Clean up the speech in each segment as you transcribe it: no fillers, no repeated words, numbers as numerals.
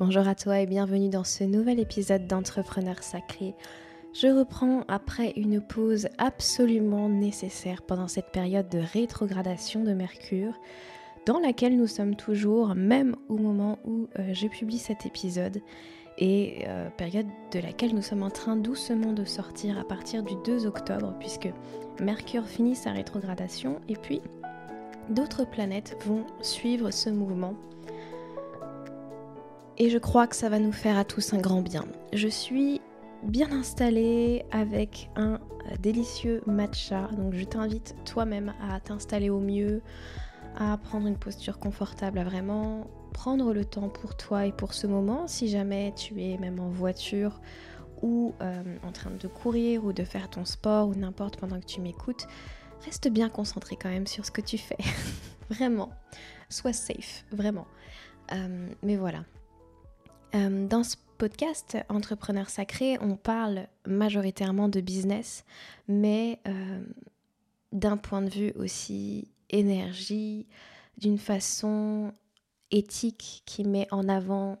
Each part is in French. Bonjour à toi et bienvenue dans ce nouvel épisode d'Entrepreneur Sacré. Je reprends après une pause absolument nécessaire pendant cette période de rétrogradation de Mercure, dans laquelle nous sommes toujours, même au moment où je publie cet épisode, et période de laquelle nous sommes en train doucement de sortir à partir du 2 octobre, puisque Mercure finit sa rétrogradation, et puis d'autres planètes vont suivre ce mouvement. Et je crois que ça va nous faire à tous un grand bien. Je suis bien installée avec un délicieux matcha, donc je t'invite toi-même à t'installer au mieux, à prendre une posture confortable, à vraiment prendre le temps pour toi et pour ce moment. Si jamais tu es même en voiture ou en train de courir ou de faire ton sport ou n'importe, pendant que tu m'écoutes, reste bien concentré quand même sur ce que tu fais. Vraiment, sois safe, vraiment. Mais voilà. Dans ce podcast Entrepreneur Sacré, on parle majoritairement de business, mais d'un point de vue aussi énergie, d'une façon éthique qui met en avant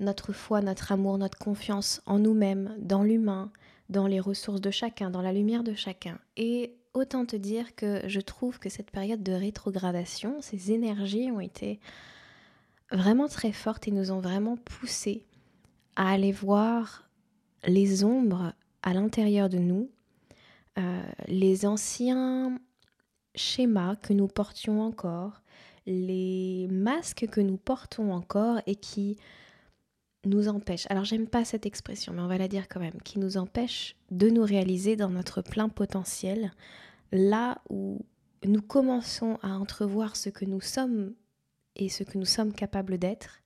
notre foi, notre amour, notre confiance en nous-mêmes, dans l'humain, dans les ressources de chacun, dans la lumière de chacun. Et autant te dire que je trouve que cette période de rétrogradation, ces énergies ont été vraiment très fortes et nous ont vraiment poussé à aller voir les ombres à l'intérieur de nous, les anciens schémas que nous portions encore, les masques que nous portons encore et qui nous empêchent, alors j'aime pas cette expression mais on va la dire quand même, qui nous empêchent de nous réaliser dans notre plein potentiel, là où nous commençons à entrevoir ce que nous sommes et ce que nous sommes capables d'être.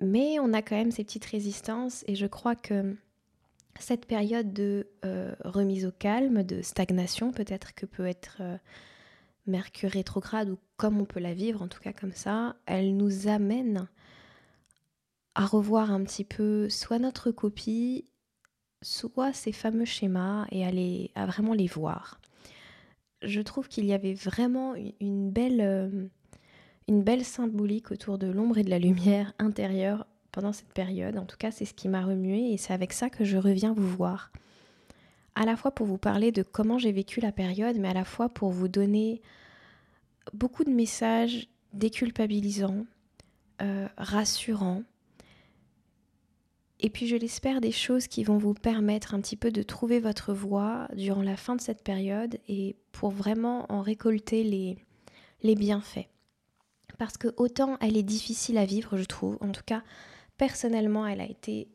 Mais on a quand même ces petites résistances et je crois que cette période de remise au calme, de stagnation peut-être que peut être Mercure rétrograde, ou comme on peut la vivre en tout cas comme ça, elle nous amène à revoir un petit peu soit notre copie, soit ces fameux schémas et à vraiment les voir. Je trouve qu'il y avait vraiment une belle symbolique autour de l'ombre et de la lumière intérieure pendant cette période. En tout cas, c'est ce qui m'a remuée et c'est avec ça que je reviens vous voir. À la fois pour vous parler de comment j'ai vécu la période, mais à la fois pour vous donner beaucoup de messages déculpabilisants, rassurants. Et puis je l'espère des choses qui vont vous permettre un petit peu de trouver votre voie durant la fin de cette période et pour vraiment en récolter les bienfaits. Parce que autant elle est difficile à vivre, je trouve, en tout cas personnellement elle a été,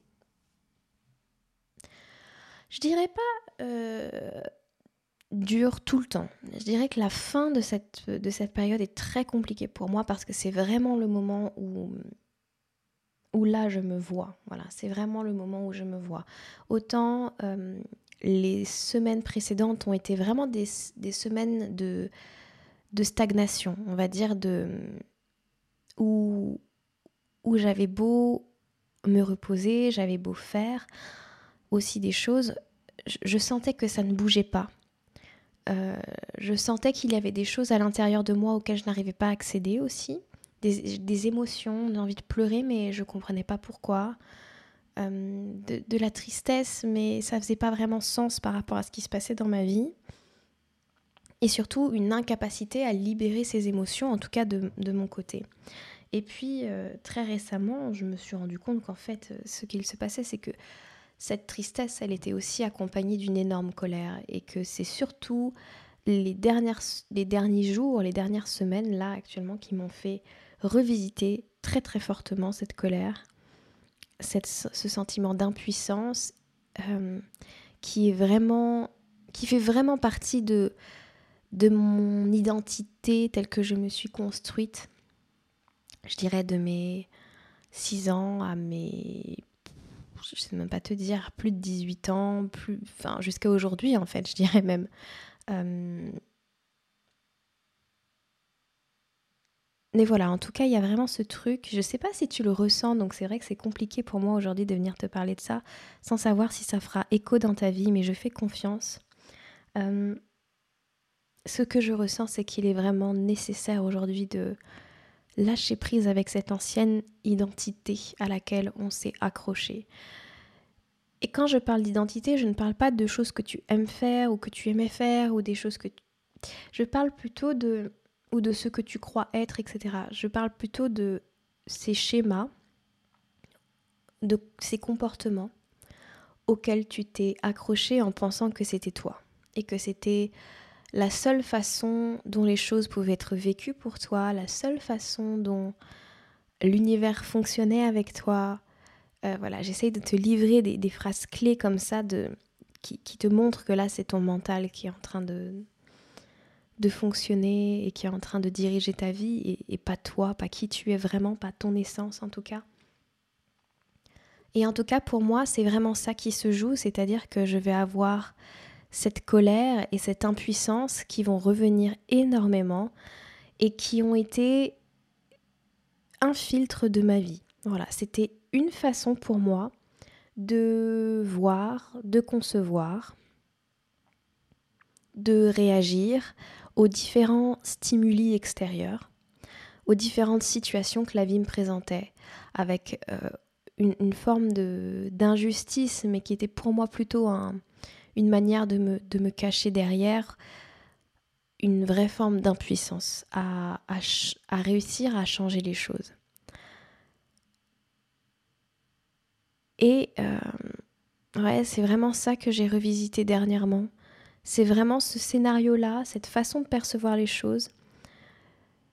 je dirais pas dure tout le temps. Je dirais que la fin de cette période est très compliquée pour moi parce que c'est vraiment le moment où là je me vois, voilà, c'est vraiment le moment où je me vois. Autant les semaines précédentes ont été vraiment des semaines de stagnation, on va dire, où j'avais beau me reposer, j'avais beau faire aussi des choses, je sentais que ça ne bougeait pas. Je sentais qu'il y avait des choses à l'intérieur de moi auxquelles je n'arrivais pas à accéder aussi, des émotions, de l'envie de pleurer mais je ne comprenais pas pourquoi, de la tristesse mais ça ne faisait pas vraiment sens par rapport à ce qui se passait dans ma vie. Et surtout une incapacité à libérer ces émotions, en tout cas de mon côté. Et puis très récemment, je me suis rendu compte qu'en fait, ce qu'il se passait, c'est que cette tristesse, elle était aussi accompagnée d'une énorme colère. Et que c'est surtout les derniers jours, les dernières semaines, là actuellement, qui m'ont fait revisiter très très fortement cette colère, ce sentiment d'impuissance qui fait vraiment partie de mon identité telle que je me suis construite, je dirais de mes 6 ans à mes, je sais même pas te dire, plus de 18 ans, enfin jusqu'à aujourd'hui en fait, je dirais même. Mais voilà, en tout cas, il y a vraiment ce truc, je sais pas si tu le ressens, donc c'est vrai que c'est compliqué pour moi aujourd'hui de venir te parler de ça, sans savoir si ça fera écho dans ta vie, mais je fais confiance. Ce que je ressens, c'est qu'il est vraiment nécessaire aujourd'hui de lâcher prise avec cette ancienne identité à laquelle on s'est accroché. Et quand je parle d'identité, je ne parle pas de choses que tu aimes faire ou que tu aimais faire ou des choses que tu... Je parle plutôt de... ou de ce que tu crois être, etc. Je parle plutôt de ces schémas, de ces comportements auxquels tu t'es accroché en pensant que c'était toi et que c'était la seule façon dont les choses pouvaient être vécues pour toi, la seule façon dont l'univers fonctionnait avec toi. Voilà, j'essaye de te livrer des phrases clés comme ça qui te montrent que là, c'est ton mental qui est en train de fonctionner et qui est en train de diriger ta vie et pas toi, pas qui tu es vraiment, pas ton essence en tout cas. Et en tout cas, pour moi, c'est vraiment ça qui se joue, c'est-à-dire que je vais avoir cette colère et cette impuissance qui vont revenir énormément et qui ont été un filtre de ma vie. Voilà, c'était une façon pour moi de voir, de concevoir, de réagir aux différents stimuli extérieurs, aux différentes situations que la vie me présentait, avec une forme d'injustice, mais qui était pour moi plutôt une manière de me cacher derrière une vraie forme d'impuissance à réussir à changer les choses. Et ouais, c'est vraiment ça que j'ai revisité dernièrement. C'est vraiment ce scénario-là, cette façon de percevoir les choses,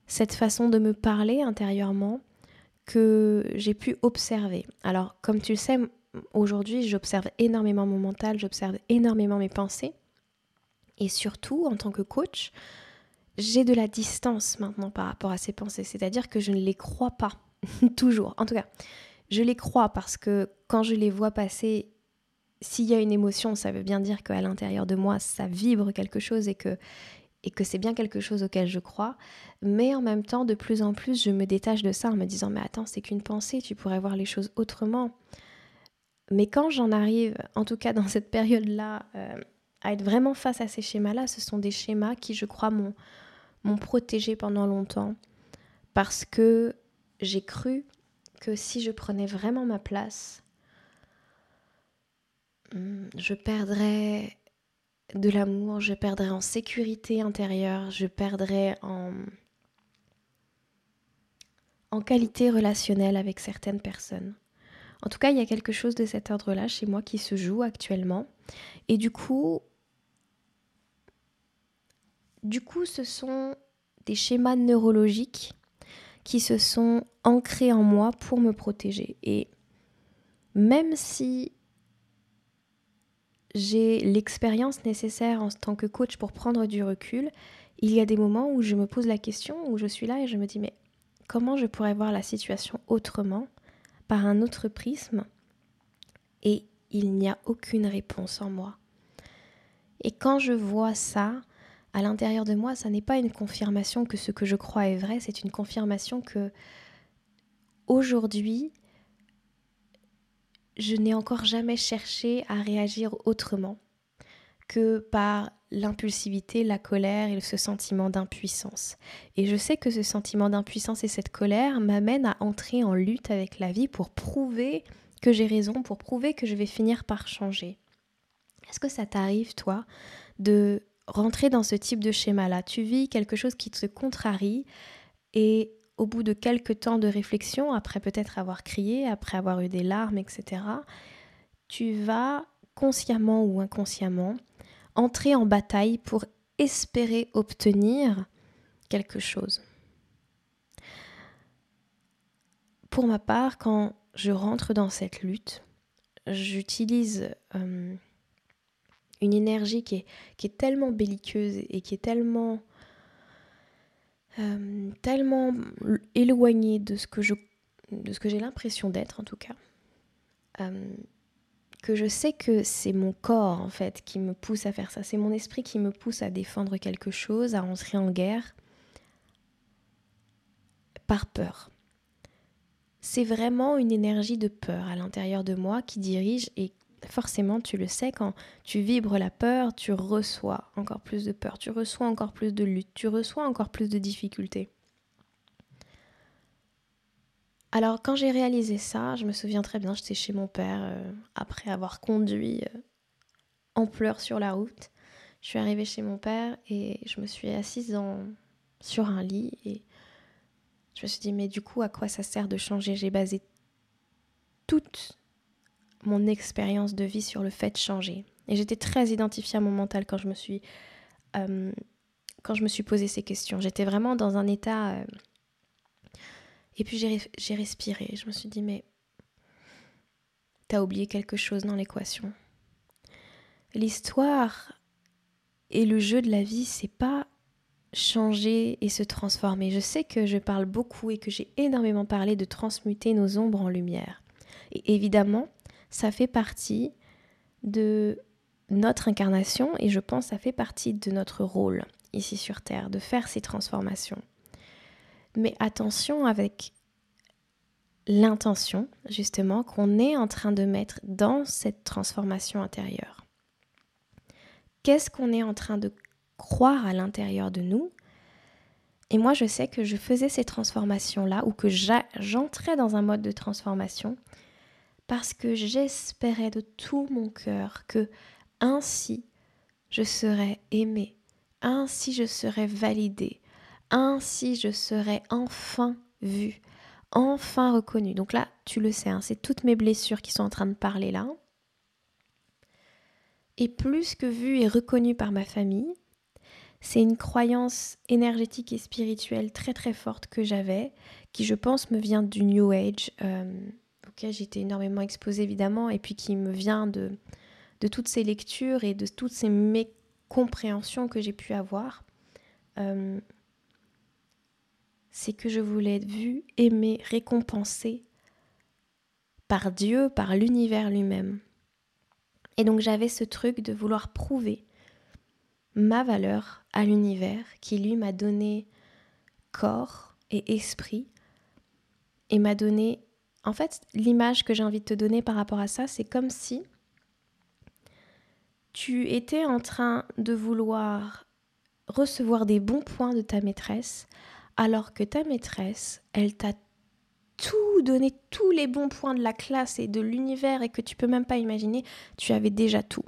cette façon de me parler intérieurement que j'ai pu observer. Alors, comme tu le sais, aujourd'hui, j'observe énormément mon mental, j'observe énormément mes pensées. Et surtout, en tant que coach, j'ai de la distance maintenant par rapport à ces pensées. C'est-à-dire que je ne les crois pas, toujours. En tout cas, je les crois parce que quand je les vois passer... S'il y a une émotion, ça veut bien dire qu'à l'intérieur de moi, ça vibre quelque chose et que c'est bien quelque chose auquel je crois. Mais en même temps, de plus en plus, je me détache de ça en me disant « Mais attends, c'est qu'une pensée, tu pourrais voir les choses autrement. » Mais quand j'en arrive, en tout cas dans cette période-là, à être vraiment face à ces schémas-là, ce sont des schémas qui, je crois, m'ont protégée pendant longtemps. Parce que j'ai cru que si je prenais vraiment ma place... je perdrais de l'amour, je perdrais en sécurité intérieure, je perdrais en qualité relationnelle avec certaines personnes. En tout cas, il y a quelque chose de cet ordre-là chez moi qui se joue actuellement. Et du coup, ce sont des schémas neurologiques qui se sont ancrés en moi pour me protéger. Et même si... j'ai l'expérience nécessaire en tant que coach pour prendre du recul. Il y a des moments où je me pose la question, où je suis là et je me dis mais comment je pourrais voir la situation autrement, par un autre prisme, et il n'y a aucune réponse en moi. Et quand je vois ça, à l'intérieur de moi, ça n'est pas une confirmation que ce que je crois est vrai, c'est une confirmation que aujourd'hui, je n'ai encore jamais cherché à réagir autrement que par l'impulsivité, la colère et ce sentiment d'impuissance. Et je sais que ce sentiment d'impuissance et cette colère m'amènent à entrer en lutte avec la vie pour prouver que j'ai raison, pour prouver que je vais finir par changer. Est-ce que ça t'arrive, toi, de rentrer dans ce type de schéma-là ? Tu vis quelque chose qui te contrarie et... au bout de quelques temps de réflexion, après peut-être avoir crié, après avoir eu des larmes, etc., tu vas, consciemment ou inconsciemment, entrer en bataille pour espérer obtenir quelque chose. Pour ma part, quand je rentre dans cette lutte, j'utilise une énergie qui est tellement belliqueuse et qui est tellement éloignée de ce que j'ai l'impression d'être en tout cas, que je sais que c'est mon corps en fait qui me pousse à faire ça, c'est mon esprit qui me pousse à défendre quelque chose, à entrer en guerre par peur. C'est vraiment une énergie de peur à l'intérieur de moi qui dirige, et forcément tu le sais, quand tu vibres la peur, tu reçois encore plus de peur, tu reçois encore plus de lutte, tu reçois encore plus de difficultés. Alors quand j'ai réalisé ça, je me souviens très bien, j'étais chez mon père après avoir conduit en pleurs sur la route. Je suis arrivée chez mon père et je me suis assise sur un lit et je me suis dit mais du coup à quoi ça sert de changer? J'ai basé toute mon expérience de vie sur le fait de changer. Et j'étais très identifiée à mon mental quand je me suis posé ces questions. J'étais vraiment dans un état... Et puis j'ai respiré. Je me suis dit mais t'as oublié quelque chose dans l'équation. L'histoire et le jeu de la vie, c'est pas changer et se transformer. Je sais que je parle beaucoup et que j'ai énormément parlé de transmuter nos ombres en lumière. Et évidemment, ça fait partie de notre incarnation et je pense que ça fait partie de notre rôle ici sur Terre, de faire ces transformations. Mais attention avec l'intention, justement, qu'on est en train de mettre dans cette transformation intérieure. Qu'est-ce qu'on est en train de croire à l'intérieur de nous? Et moi, je sais que je faisais ces transformations-là, ou que j'entrais dans un mode de transformation, parce que j'espérais de tout mon cœur que ainsi je serais aimée, ainsi je serais validée, ainsi je serais enfin vue, enfin reconnue. Donc là, tu le sais, hein, c'est toutes mes blessures qui sont en train de parler là. Et plus que vue et reconnue par ma famille, c'est une croyance énergétique et spirituelle très très forte que j'avais, qui je pense me vient du New Age, auquel j'étais énormément exposée évidemment, et puis qui me vient de toutes ces lectures et de toutes ces mécompréhensions que j'ai pu avoir. C'est que je voulais être vue, aimée, récompensée par Dieu, par l'univers lui-même. Et donc j'avais ce truc de vouloir prouver ma valeur à l'univers qui lui m'a donné corps et esprit et m'a donné... En fait, l'image que j'ai envie de te donner par rapport à ça, c'est comme si tu étais en train de vouloir recevoir des bons points de ta maîtresse alors que ta maîtresse, elle t'a tout donné, tous les bons points de la classe et de l'univers et que tu peux même pas imaginer, tu avais déjà tout.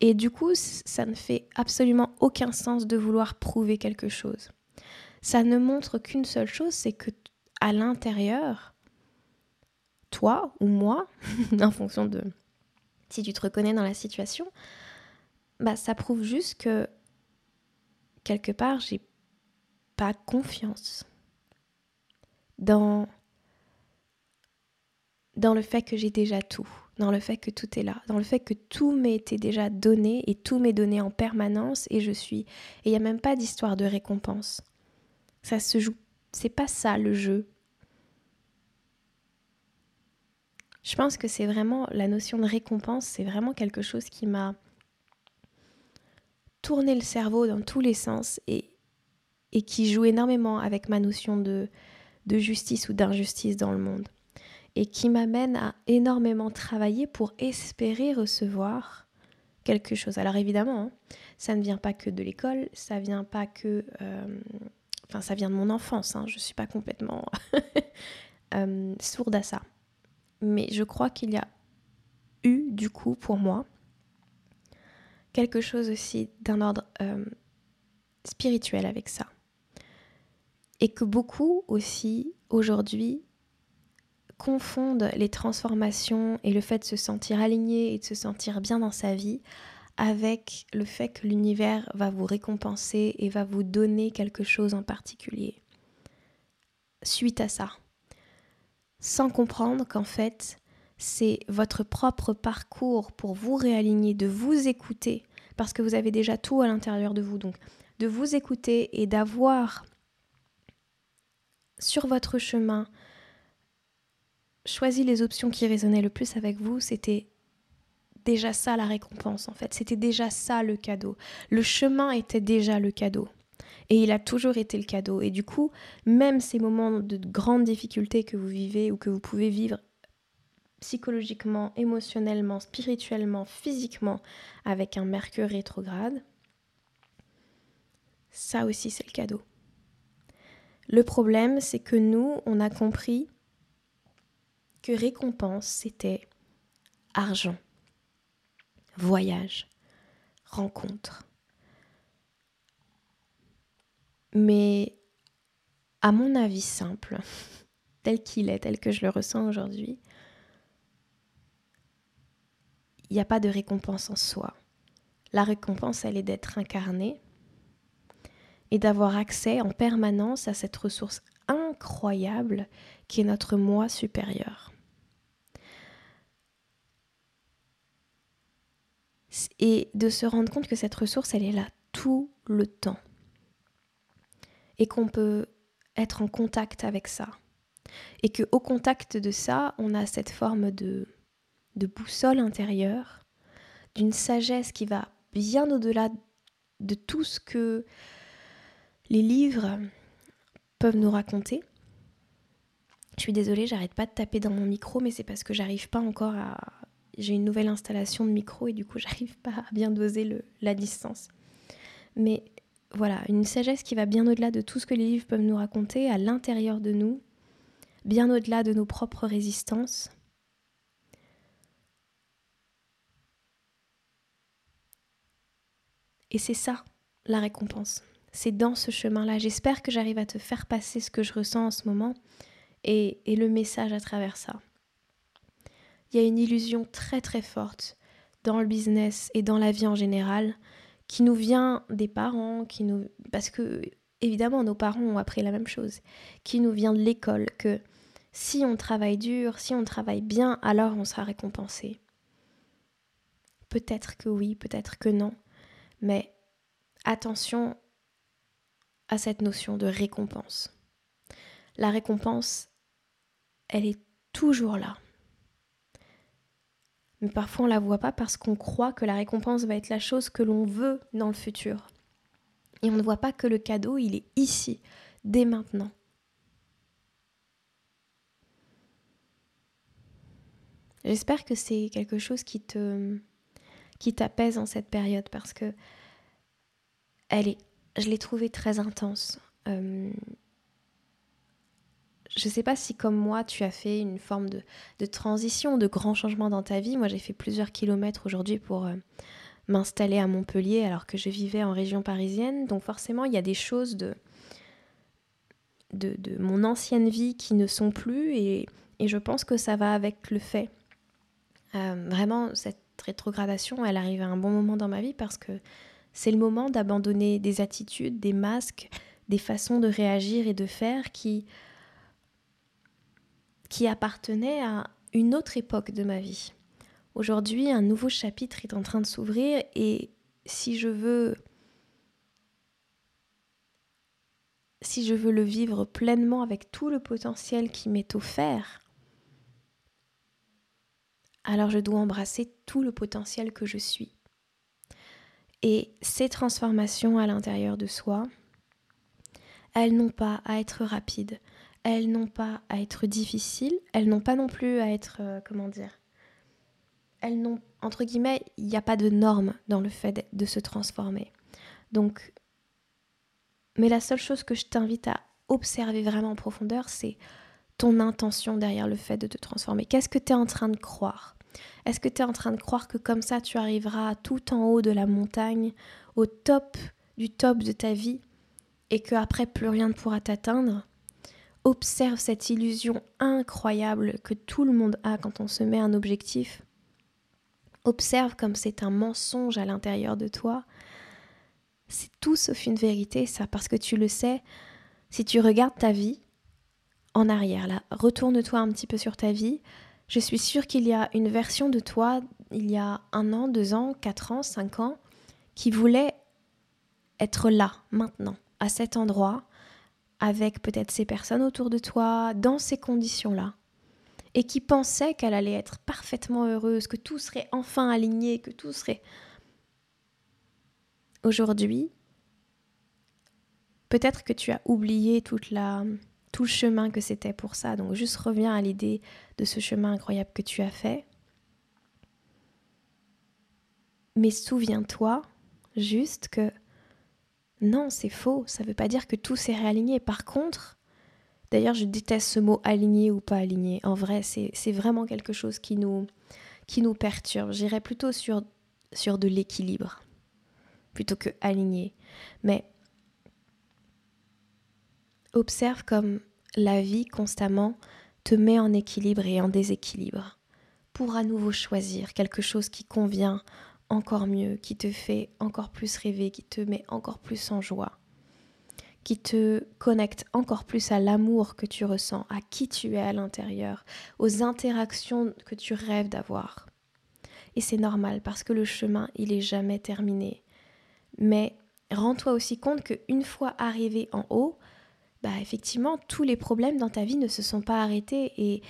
Et du coup, ça ne fait absolument aucun sens de vouloir prouver quelque chose. Ça ne montre qu'une seule chose, c'est que à l'intérieur, toi ou moi, en fonction de si tu te reconnais dans la situation, bah ça prouve juste que quelque part, j'ai pas confiance dans le fait que j'ai déjà tout, dans le fait que tout est là, dans le fait que tout m'est été déjà donné et tout m'est donné en permanence et je suis... Et il n'y a même pas d'histoire de récompense. Ça se joue. C'est pas ça le jeu. Je pense que c'est vraiment... La notion de récompense, c'est vraiment quelque chose qui m'a tourné le cerveau dans tous les sens et qui joue énormément avec ma notion de justice ou d'injustice dans le monde et qui m'amène à énormément travailler pour espérer recevoir quelque chose. Alors évidemment, hein, ça ne vient pas que de l'école, ça vient pas que... Enfin, ça vient de mon enfance, hein, je ne suis pas complètement sourde à ça. Mais je crois qu'il y a eu, du coup, pour moi, quelque chose aussi d'un ordre spirituel avec ça. Et que beaucoup aussi, aujourd'hui, confondent les transformations et le fait de se sentir aligné et de se sentir bien dans sa vie avec le fait que l'univers va vous récompenser et va vous donner quelque chose en particulier. Suite à ça, sans comprendre qu'en fait, c'est votre propre parcours pour vous réaligner, de vous écouter, parce que vous avez déjà tout à l'intérieur de vous, donc de vous écouter et d'avoir... sur votre chemin, choisis les options qui résonnaient le plus avec vous, c'était déjà ça la récompense en fait, c'était déjà ça le cadeau. Le chemin était déjà le cadeau et il a toujours été le cadeau et du coup, même ces moments de grande difficulté que vous vivez ou que vous pouvez vivre psychologiquement, émotionnellement, spirituellement, physiquement avec un Mercure rétrograde, ça aussi c'est le cadeau. Le problème, c'est que nous, on a compris que récompense, c'était argent, voyage, rencontre. Mais à mon avis simple, tel qu'il est, tel que je le ressens aujourd'hui, il n'y a pas de récompense en soi. La récompense, elle est d'être incarné et d'avoir accès en permanence à cette ressource incroyable qui est notre moi supérieur. Et de se rendre compte que cette ressource, elle est là tout le temps. Et qu'on peut être en contact avec ça. Et qu'au contact de ça, on a cette forme de boussole intérieure, d'une sagesse qui va bien au-delà de tout ce que les livres peuvent nous raconter. Je suis désolée, j'arrête pas de taper dans mon micro, mais c'est parce que j'arrive pas encore à... J'ai une nouvelle installation de micro et du coup, j'arrive pas à bien doser la distance. Mais voilà, une sagesse qui va bien au-delà de tout ce que les livres peuvent nous raconter, à l'intérieur de nous, bien au-delà de nos propres résistances. Et c'est ça, la récompense. C'est dans ce chemin-là. J'espère que j'arrive à te faire passer ce que je ressens en ce moment et le message à travers ça. Il y a une illusion très très forte dans le business et dans la vie en général qui nous vient des parents, parce que évidemment nos parents ont appris la même chose, qui nous vient de l'école, que si on travaille dur, si on travaille bien, alors on sera récompensé. Peut-être que oui, peut-être que non, mais attention à cette notion de récompense. La récompense, elle est toujours là. Mais parfois on ne la voit pas parce qu'on croit que la récompense va être la chose que l'on veut dans le futur. Et on ne voit pas que le cadeau, il est ici, dès maintenant. J'espère que c'est quelque chose qui t'apaise en cette période parce que je l'ai trouvée très intense. Je ne sais pas si comme moi tu as fait une forme de transition, de grand changement dans ta vie. Moi j'ai fait plusieurs kilomètres aujourd'hui pour m'installer à Montpellier alors que je vivais en région parisienne. Donc forcément il y a des choses de mon ancienne vie qui ne sont plus et je pense que ça va avec le fait. Vraiment cette rétrogradation elle arrive à un bon moment dans ma vie parce que c'est le moment d'abandonner des attitudes, des masques, des façons de réagir et de faire qui appartenait à une autre époque de ma vie. Aujourd'hui, un nouveau chapitre est en train de s'ouvrir et si je veux le vivre pleinement avec tout le potentiel qui m'est offert, alors je dois embrasser tout le potentiel que je suis. Et ces transformations à l'intérieur de soi, elles n'ont pas à être rapides. Elles n'ont pas à être difficiles, elles n'ont pas non plus à être, elles n'ont, entre guillemets, il n'y a pas de norme dans le fait de se transformer. Donc, mais la seule chose que je t'invite à observer vraiment en profondeur, c'est ton intention derrière le fait de te transformer. Qu'est-ce que tu es en train de croire ? Est-ce que tu es en train de croire que comme ça, tu arriveras tout en haut de la montagne, au top du top de ta vie, et qu'après, plus rien ne pourra t'atteindre ? Observe cette illusion incroyable que tout le monde a quand on se met un objectif. Observe comme c'est un mensonge à l'intérieur de toi. C'est tout sauf une vérité, ça, parce que tu le sais. Si tu regardes ta vie en arrière, là, retourne-toi un petit peu sur ta vie. Je suis sûre qu'il y a une version de toi, il y a 1 an, 2 ans, 4 ans, 5 ans, qui voulait être là, maintenant, à cet endroit, avec peut-être ces personnes autour de toi, dans ces conditions-là, et qui pensait qu'elle allait être parfaitement heureuse, que tout serait enfin aligné, que tout serait... Aujourd'hui, peut-être que tu as oublié tout le chemin que c'était pour ça, donc juste reviens à l'idée de ce chemin incroyable que tu as fait. Mais souviens-toi juste que Non, c'est faux, ça ne veut pas dire que tout s'est réaligné. Par contre, d'ailleurs je déteste ce mot aligné ou pas aligné. En vrai, c'est vraiment quelque chose qui nous perturbe. J'irais plutôt sur de l'équilibre, plutôt que aligné. Mais observe comme la vie constamment te met en équilibre et en déséquilibre pour à nouveau choisir quelque chose qui convient encore mieux, qui te fait encore plus rêver, qui te met encore plus en joie, qui te connecte encore plus à l'amour que tu ressens, à qui tu es à l'intérieur, aux interactions que tu rêves d'avoir. Et c'est normal parce que le chemin, il n'est jamais terminé. Mais rends-toi aussi compte qu'une fois arrivé en haut, bah effectivement, tous les problèmes dans ta vie ne se sont pas arrêtés et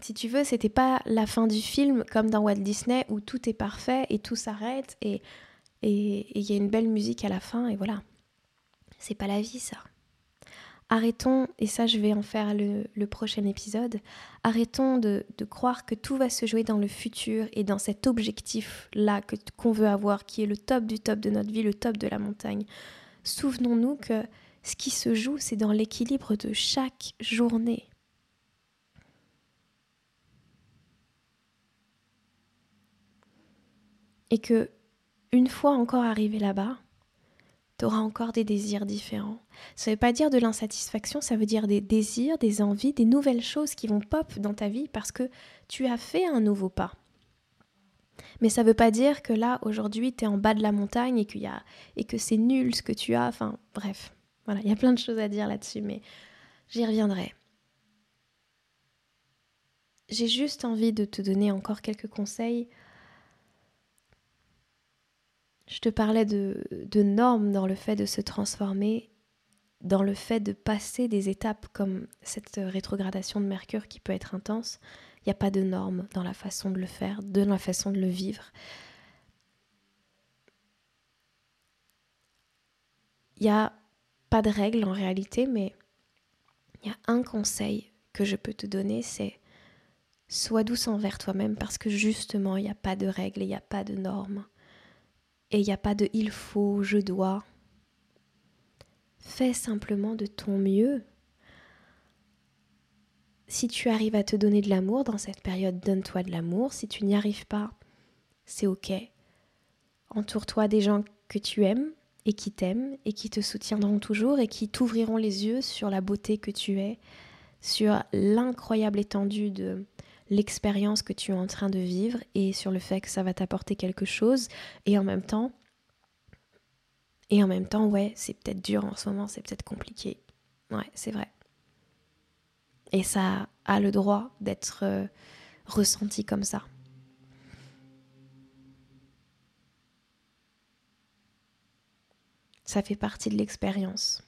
si tu veux, c'était pas la fin du film comme dans Walt Disney où tout est parfait et tout s'arrête et il y a une belle musique à la fin et voilà. C'est pas la vie ça. Arrêtons, et ça je vais en faire le prochain épisode, arrêtons de croire que tout va se jouer dans le futur et dans cet objectif-là qu'on veut avoir, qui est le top du top de notre vie, le top de la montagne. Souvenons-nous que ce qui se joue, c'est dans l'équilibre de chaque journée. Et que, une fois encore arrivé là-bas, t'auras encore des désirs différents. Ça ne veut pas dire de l'insatisfaction, ça veut dire des désirs, des envies, des nouvelles choses qui vont pop dans ta vie parce que tu as fait un nouveau pas. Mais ça ne veut pas dire que là, aujourd'hui, tu es en bas de la montagne et que c'est nul ce que tu as. Enfin, bref, voilà, il y a plein de choses à dire là-dessus, mais j'y reviendrai. J'ai juste envie de te donner encore quelques conseils. Je te parlais de normes dans le fait de se transformer, dans le fait de passer des étapes comme cette rétrogradation de Mercure qui peut être intense. Il n'y a pas de normes dans la façon de le faire, dans la façon de le vivre. Il n'y a pas de règles en réalité, mais il y a un conseil que je peux te donner, c'est sois douce envers toi-même parce que justement, il n'y a pas de règles, il n'y a pas de normes. Et il n'y a pas de « il faut »,« je dois ». Fais simplement de ton mieux. Si tu arrives à te donner de l'amour dans cette période, donne-toi de l'amour. Si tu n'y arrives pas, c'est ok. Entoure-toi des gens que tu aimes et qui t'aiment et qui te soutiendront toujours et qui t'ouvriront les yeux sur la beauté que tu es, sur l'incroyable étendue de l'expérience que tu es en train de vivre et sur le fait que ça va t'apporter quelque chose et en même temps ouais c'est peut-être dur en ce moment, c'est peut-être compliqué, ouais c'est vrai et ça a le droit d'être ressenti comme ça. Ça fait partie de l'expérience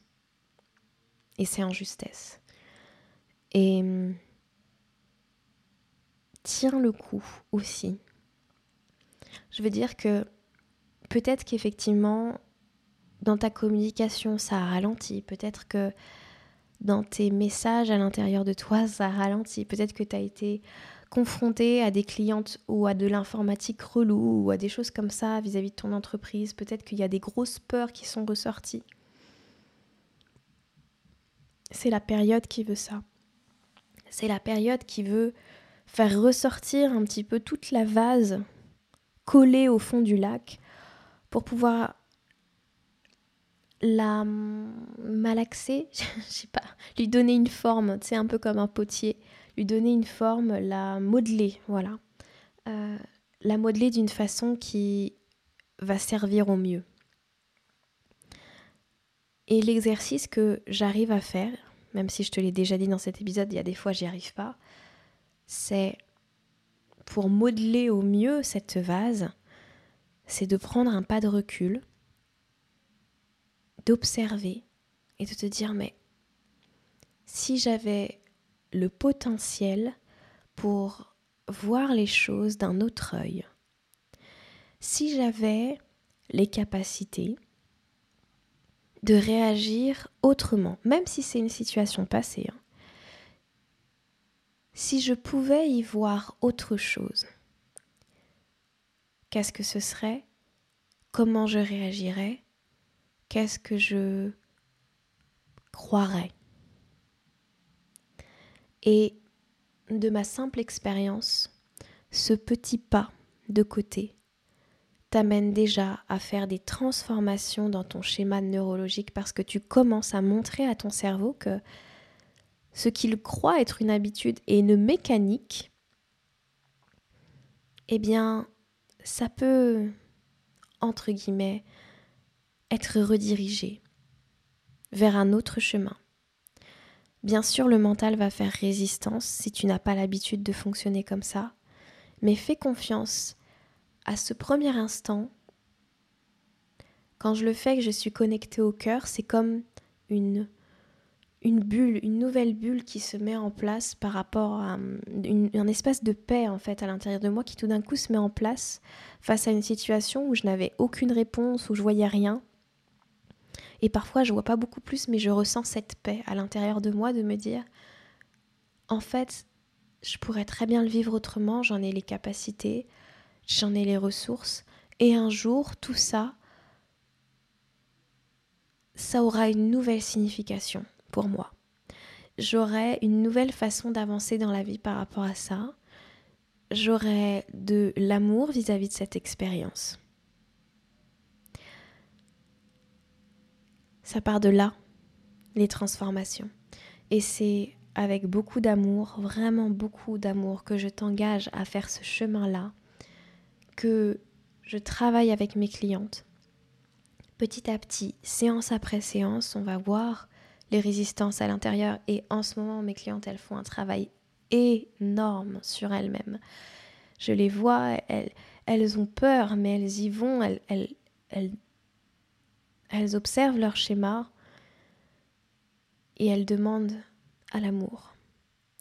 et c'est en justesse et tiens le coup aussi. Je veux dire que peut-être qu'effectivement dans ta communication ça a ralenti, peut-être que dans tes messages à l'intérieur de toi ça a ralenti, peut-être que tu as été confrontée à des clientes ou à de l'informatique relou ou à des choses comme ça vis-à-vis de ton entreprise, peut-être qu'il y a des grosses peurs qui sont ressorties. C'est la période qui veut ça. C'est la période qui veut faire ressortir un petit peu toute la vase collée au fond du lac pour pouvoir la malaxer, je sais pas, lui donner une forme, tu sais, un peu comme un potier, lui donner une forme, la modeler, voilà. La modeler d'une façon qui va servir au mieux. Et l'exercice que j'arrive à faire, même si je te l'ai déjà dit dans cet épisode, il y a des fois j'y arrive pas, c'est pour modeler au mieux cette vase, c'est de prendre un pas de recul, d'observer et de te dire mais si j'avais le potentiel pour voir les choses d'un autre œil, si j'avais les capacités de réagir autrement, même si c'est une situation passée, hein, si je pouvais y voir autre chose, qu'est-ce que ce serait ? Comment je réagirais ? Qu'est-ce que je croirais? Et de ma simple expérience, ce petit pas de côté t'amène déjà à faire des transformations dans ton schéma neurologique parce que tu commences à montrer à ton cerveau que ce qu'il croit être une habitude et une mécanique, eh bien, ça peut, entre guillemets, être redirigé vers un autre chemin. Bien sûr, le mental va faire résistance si tu n'as pas l'habitude de fonctionner comme ça, mais fais confiance à ce premier instant. Quand je le fais, que je suis connectée au cœur, c'est comme une bulle, une nouvelle bulle qui se met en place par rapport à un espace de paix en fait à l'intérieur de moi qui tout d'un coup se met en place face à une situation où je n'avais aucune réponse, où je voyais rien. Et parfois je vois pas beaucoup plus, mais je ressens cette paix à l'intérieur de moi de me dire en fait je pourrais très bien le vivre autrement, j'en ai les capacités, j'en ai les ressources, et un jour tout ça aura une nouvelle signification pour moi. J'aurai une nouvelle façon d'avancer dans la vie par rapport à ça. J'aurai de l'amour vis-à-vis de cette expérience. Ça part de là, les transformations. Et c'est avec beaucoup d'amour, vraiment beaucoup d'amour, que je t'engage à faire ce chemin-là, que je travaille avec mes clientes. Petit à petit, séance après séance, on va voir les résistances à l'intérieur, et en ce moment mes clientes elles font un travail énorme sur elles-mêmes. Je les vois, elles ont peur mais elles y vont, elles observent leur schéma et elles demandent à l'amour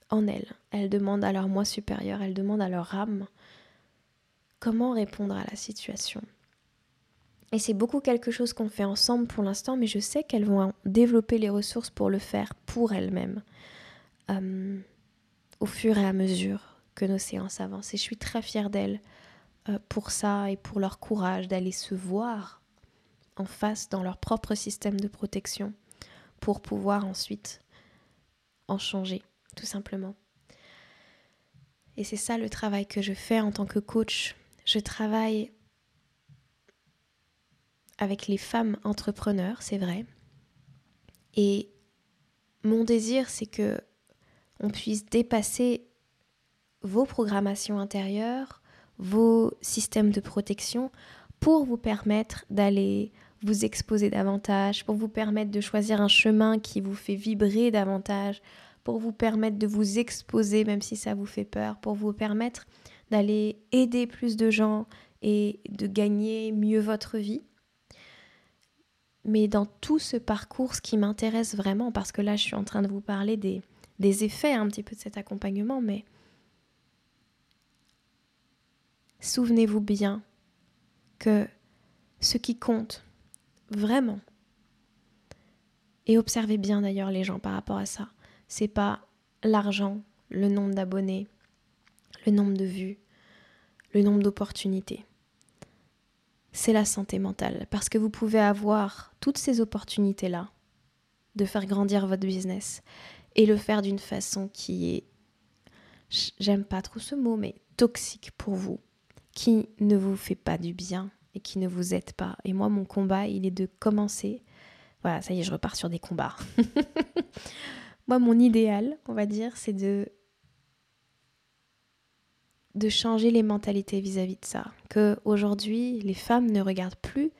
en elles, elles demandent à leur moi supérieur, elles demandent à leur âme comment répondre à la situation. Et c'est beaucoup quelque chose qu'on fait ensemble pour l'instant, mais je sais qu'elles vont développer les ressources pour le faire pour elles-mêmes au fur et à mesure que nos séances avancent. Et je suis très fière d'elles pour ça et pour leur courage d'aller se voir en face dans leur propre système de protection pour pouvoir ensuite en changer, tout simplement. Et c'est ça le travail que je fais en tant que coach. Je travaille avec les femmes entrepreneurs, c'est vrai. Et mon désir, c'est que on puisse dépasser vos programmations intérieures, vos systèmes de protection, pour vous permettre d'aller vous exposer davantage, pour vous permettre de choisir un chemin qui vous fait vibrer davantage, pour vous permettre de vous exposer, même si ça vous fait peur, pour vous permettre d'aller aider plus de gens et de gagner mieux votre vie. Mais dans tout ce parcours, ce qui m'intéresse vraiment, parce que là je suis en train de vous parler des effets un petit peu de cet accompagnement, mais souvenez-vous bien que ce qui compte vraiment, et observez bien d'ailleurs les gens par rapport à ça, c'est pas l'argent, le nombre d'abonnés, le nombre de vues, le nombre d'opportunités. C'est la santé mentale, parce que vous pouvez avoir toutes ces opportunités-là de faire grandir votre business et le faire d'une façon qui est, j'aime pas trop ce mot, mais toxique pour vous, qui ne vous fait pas du bien et qui ne vous aide pas. Et moi, mon combat, il est de commencer... Voilà, ça y est, je repars sur des combats. Moi, mon idéal, on va dire, c'est de changer les mentalités vis-à-vis de ça, que aujourd'hui les femmes ne regardent plus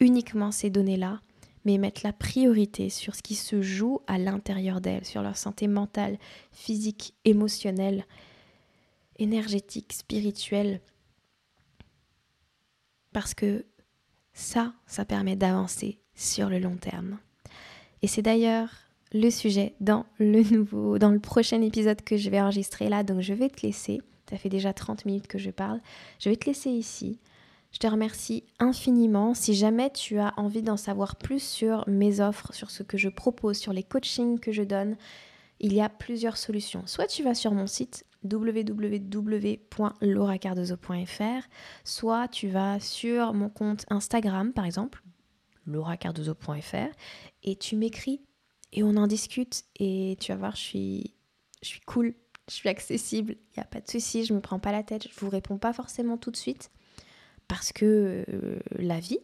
uniquement ces données-là, mais mettent la priorité sur ce qui se joue à l'intérieur d'elles, sur leur santé mentale, physique, émotionnelle, énergétique, spirituelle, parce que ça permet d'avancer sur le long terme. Et c'est d'ailleurs le sujet dans le prochain épisode que je vais enregistrer là, donc je vais te laisser. Ça fait déjà 30 minutes que je parle. Je vais te laisser ici. Je te remercie infiniment. Si jamais tu as envie d'en savoir plus sur mes offres, sur ce que je propose, sur les coachings que je donne, il y a plusieurs solutions. Soit tu vas sur mon site www.lauracardozo.fr, soit tu vas sur mon compte Instagram, par exemple, lauracardozo.fr et tu m'écris et on en discute et tu vas voir, je suis cool, je suis accessible, il n'y a pas de souci, je ne me prends pas la tête, je ne vous réponds pas forcément tout de suite parce que la vie,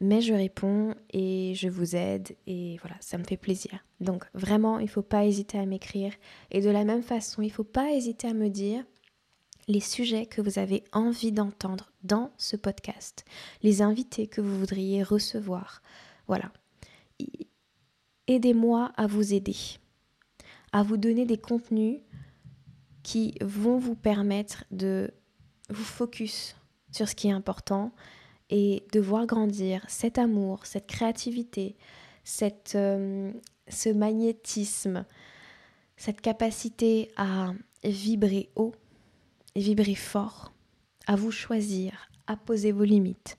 mais je réponds et je vous aide et voilà, ça me fait plaisir. Donc vraiment, il ne faut pas hésiter à m'écrire et de la même façon, il ne faut pas hésiter à me dire les sujets que vous avez envie d'entendre dans ce podcast, les invités que vous voudriez recevoir. Voilà, aidez-moi à vous aider, à vous donner des contenus qui vont vous permettre de vous focus sur ce qui est important et de voir grandir cet amour, cette créativité, ce magnétisme, cette capacité à vibrer haut, vibrer fort, à vous choisir, à poser vos limites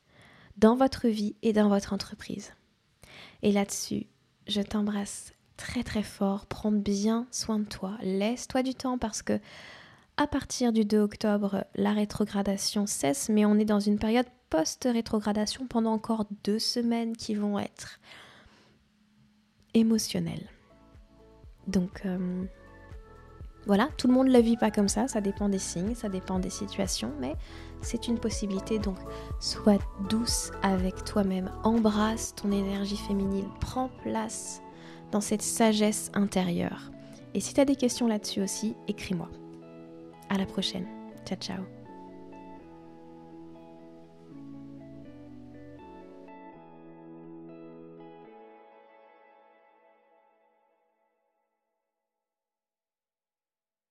dans votre vie et dans votre entreprise. Et là-dessus, je t'embrasse très très fort, prends bien soin de toi, laisse-toi du temps parce que à partir du 2 octobre, la rétrogradation cesse, mais on est dans une période post-rétrogradation pendant encore 2 semaines qui vont être émotionnelles. Donc voilà, tout le monde ne la vit pas comme ça, ça dépend des signes, ça dépend des situations, mais c'est une possibilité, donc sois douce avec toi-même, embrasse ton énergie féminine, prends place dans cette sagesse intérieure. Et si tu as des questions là-dessus aussi, écris-moi. À la prochaine, ciao ciao.